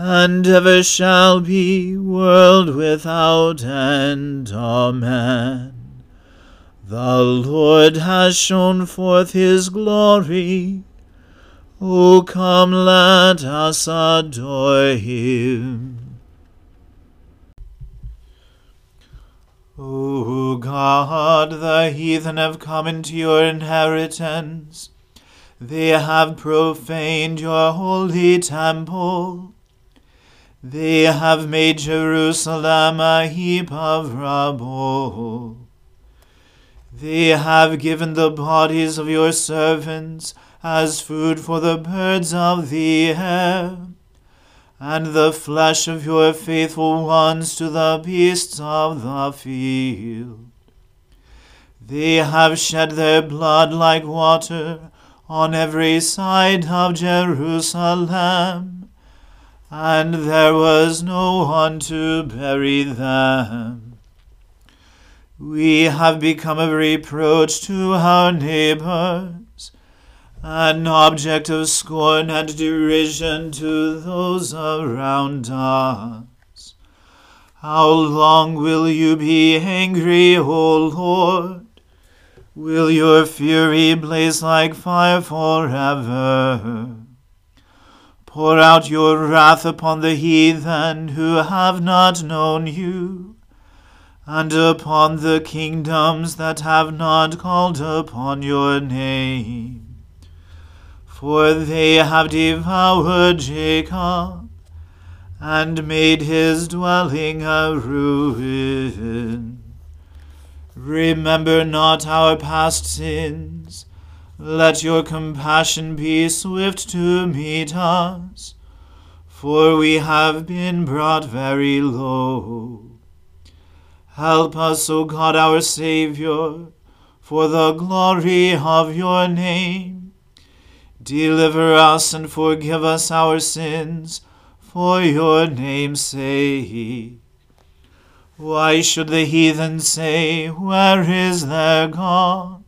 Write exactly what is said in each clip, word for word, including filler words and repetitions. and ever shall be, world without end. Amen. The Lord has shown forth his glory. O come, let us adore him. O God, the heathen have come into your inheritance. They have profaned your holy temple. They have made Jerusalem a heap of rubble. They have given the bodies of your servants as food for the birds of the air, and the flesh of your faithful ones to the beasts of the field. They have shed their blood like water on every side of Jerusalem, and there was no one to bury them. We have become a reproach to our neighbors, an object of scorn and derision to those around us. How long will you be angry, O Lord? Will your fury blaze like fire forever? Pour out your wrath upon the heathen who have not known you, and upon the kingdoms that have not called upon your name. For they have devoured Jacob, and made his dwelling a ruin. Remember not our past sins. Let your compassion be swift to meet us, for we have been brought very low. Help us, O God our Saviour, for the glory of your name. Deliver us and forgive us our sins, for your name's sake. Why should the heathen say, Where is their God?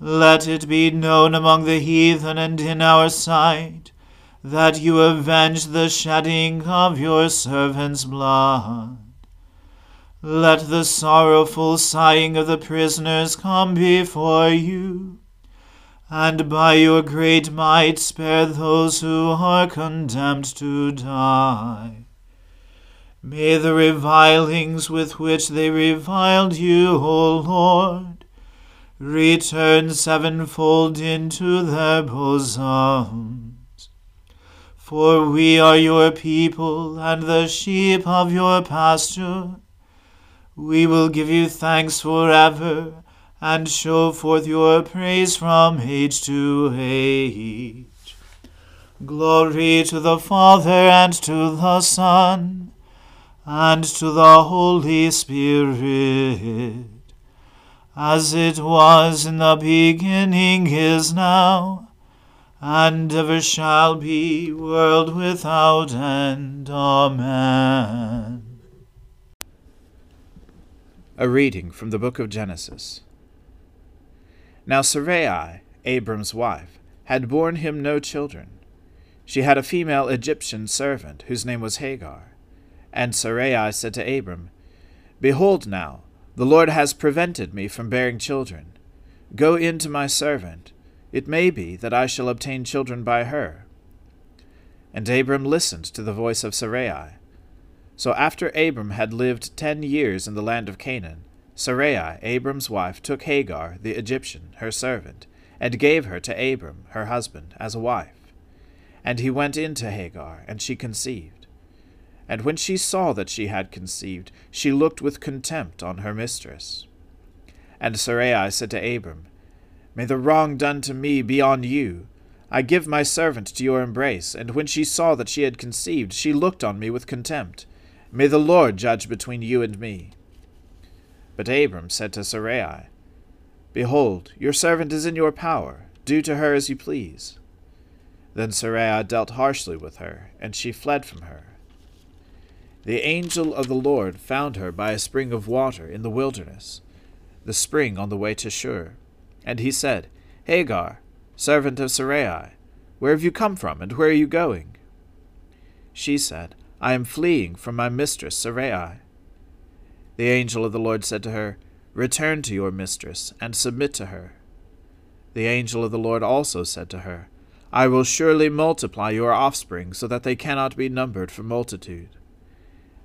Let it be known among the heathen and in our sight, that you avenge the shedding of your servants' blood. Let the sorrowful sighing of the prisoners come before you, and by your great might spare those who are condemned to die. May the revilings with which they reviled you, O Lord, return sevenfold into their bosoms. For we are your people and the sheep of your pasture. We will give you thanks forever, and show forth your praise from age to age. Glory to the Father, and to the Son, and to the Holy Spirit, as it was in the beginning, is now, and ever shall be, world without end. Amen. A reading from the book of Genesis. Now Sarai, Abram's wife, had borne him no children. She had a female Egyptian servant, whose name was Hagar. And Sarai said to Abram, Behold now, the Lord has prevented me from bearing children. Go in to my servant. It may be that I shall obtain children by her. And Abram listened to the voice of Sarai. So after Abram had lived ten years in the land of Canaan, Sarai, Abram's wife, took Hagar, the Egyptian, her servant, and gave her to Abram, her husband, as a wife. And he went in to Hagar, and she conceived. And when she saw that she had conceived, she looked with contempt on her mistress. And Sarai said to Abram, May the wrong done to me be on you. I give my servant to your embrace, and when she saw that she had conceived, she looked on me with contempt. May the Lord judge between you and me. But Abram said to Sarai, Behold, your servant is in your power. Do to her as you please. Then Sarai dealt harshly with her, and she fled from her. The angel of the Lord found her by a spring of water in the wilderness, the spring on the way to Shur. And he said, Hagar, servant of Sarai, where have you come from, and where are you going? She said, I am fleeing from my mistress Sarai. The angel of the Lord said to her, Return to your mistress, and submit to her. The angel of the Lord also said to her, I will surely multiply your offspring, so that they cannot be numbered for multitude.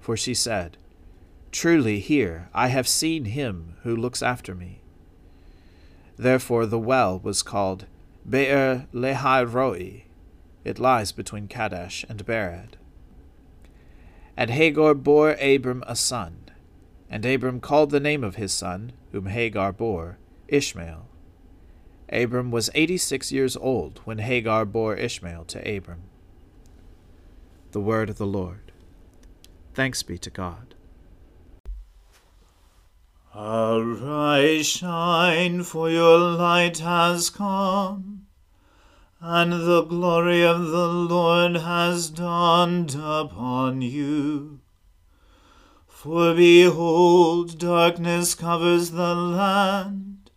for she said, Truly here I have seen him who looks after me. Therefore the well was called Be'er-lehai-ro'i. It lies between Kadesh and Bered. And Hagar bore Abram a son, and Abram called the name of his son, whom Hagar bore, Ishmael. Abram was eighty-six years old when Hagar bore Ishmael to Abram. The word of the Lord. Thanks be to God. Arise, shine, for your light has come, and the glory of the Lord has dawned upon you. For behold, darkness covers the land,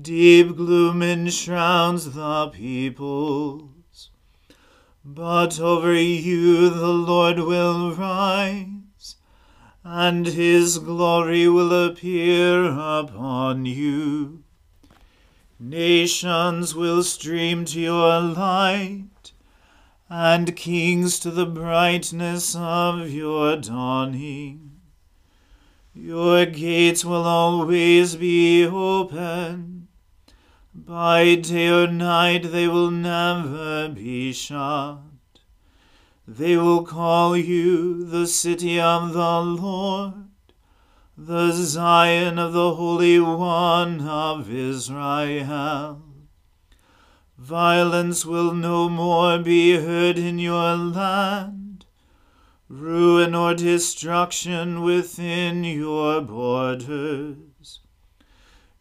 deep gloom enshrouds the peoples. But over you the Lord will rise, and his glory will appear upon you. Nations will stream to your light, and kings to the brightness of your dawning. Your gates will always be open, By day or night they will never be shut. They will call you the city of the Lord, the Zion of the Holy One of Israel. Violence will no more be heard in your land, ruin or destruction within your borders.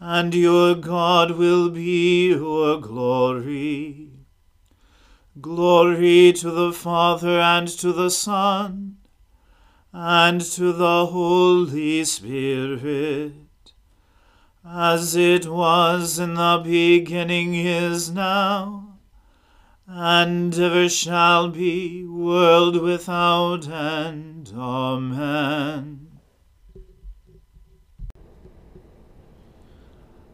and your God will be your glory. Glory to the Father, and to the Son, and to the Holy Spirit. As it was in the beginning, is now, and ever shall be, world without end. Amen.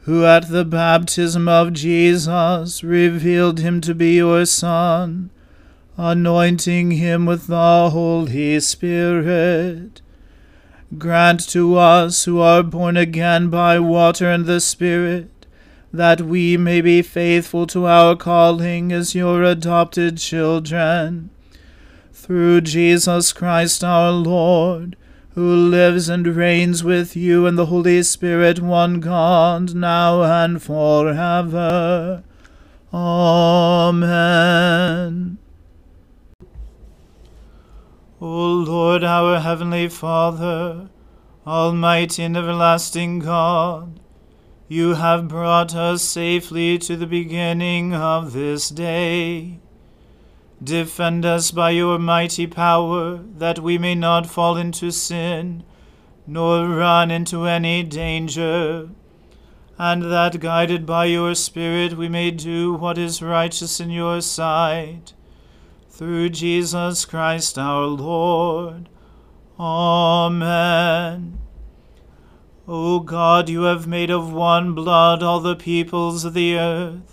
who at the baptism of Jesus revealed him to be your Son, anointing him with the Holy Spirit, grant to us who are born again by water and the Spirit, that we may be faithful to our calling as your adopted children. Through Jesus Christ our Lord, who lives and reigns with you and the Holy Spirit, one God, now and forever. Amen. O Lord, our heavenly Father, almighty and everlasting God, you have brought us safely to the beginning of this day. Defend us by your mighty power, that we may not fall into sin, nor run into any danger, and that guided by your Spirit we may do what is righteous in your sight. Through Jesus Christ our Lord. Amen. O God, you have made of one blood all the peoples of the earth,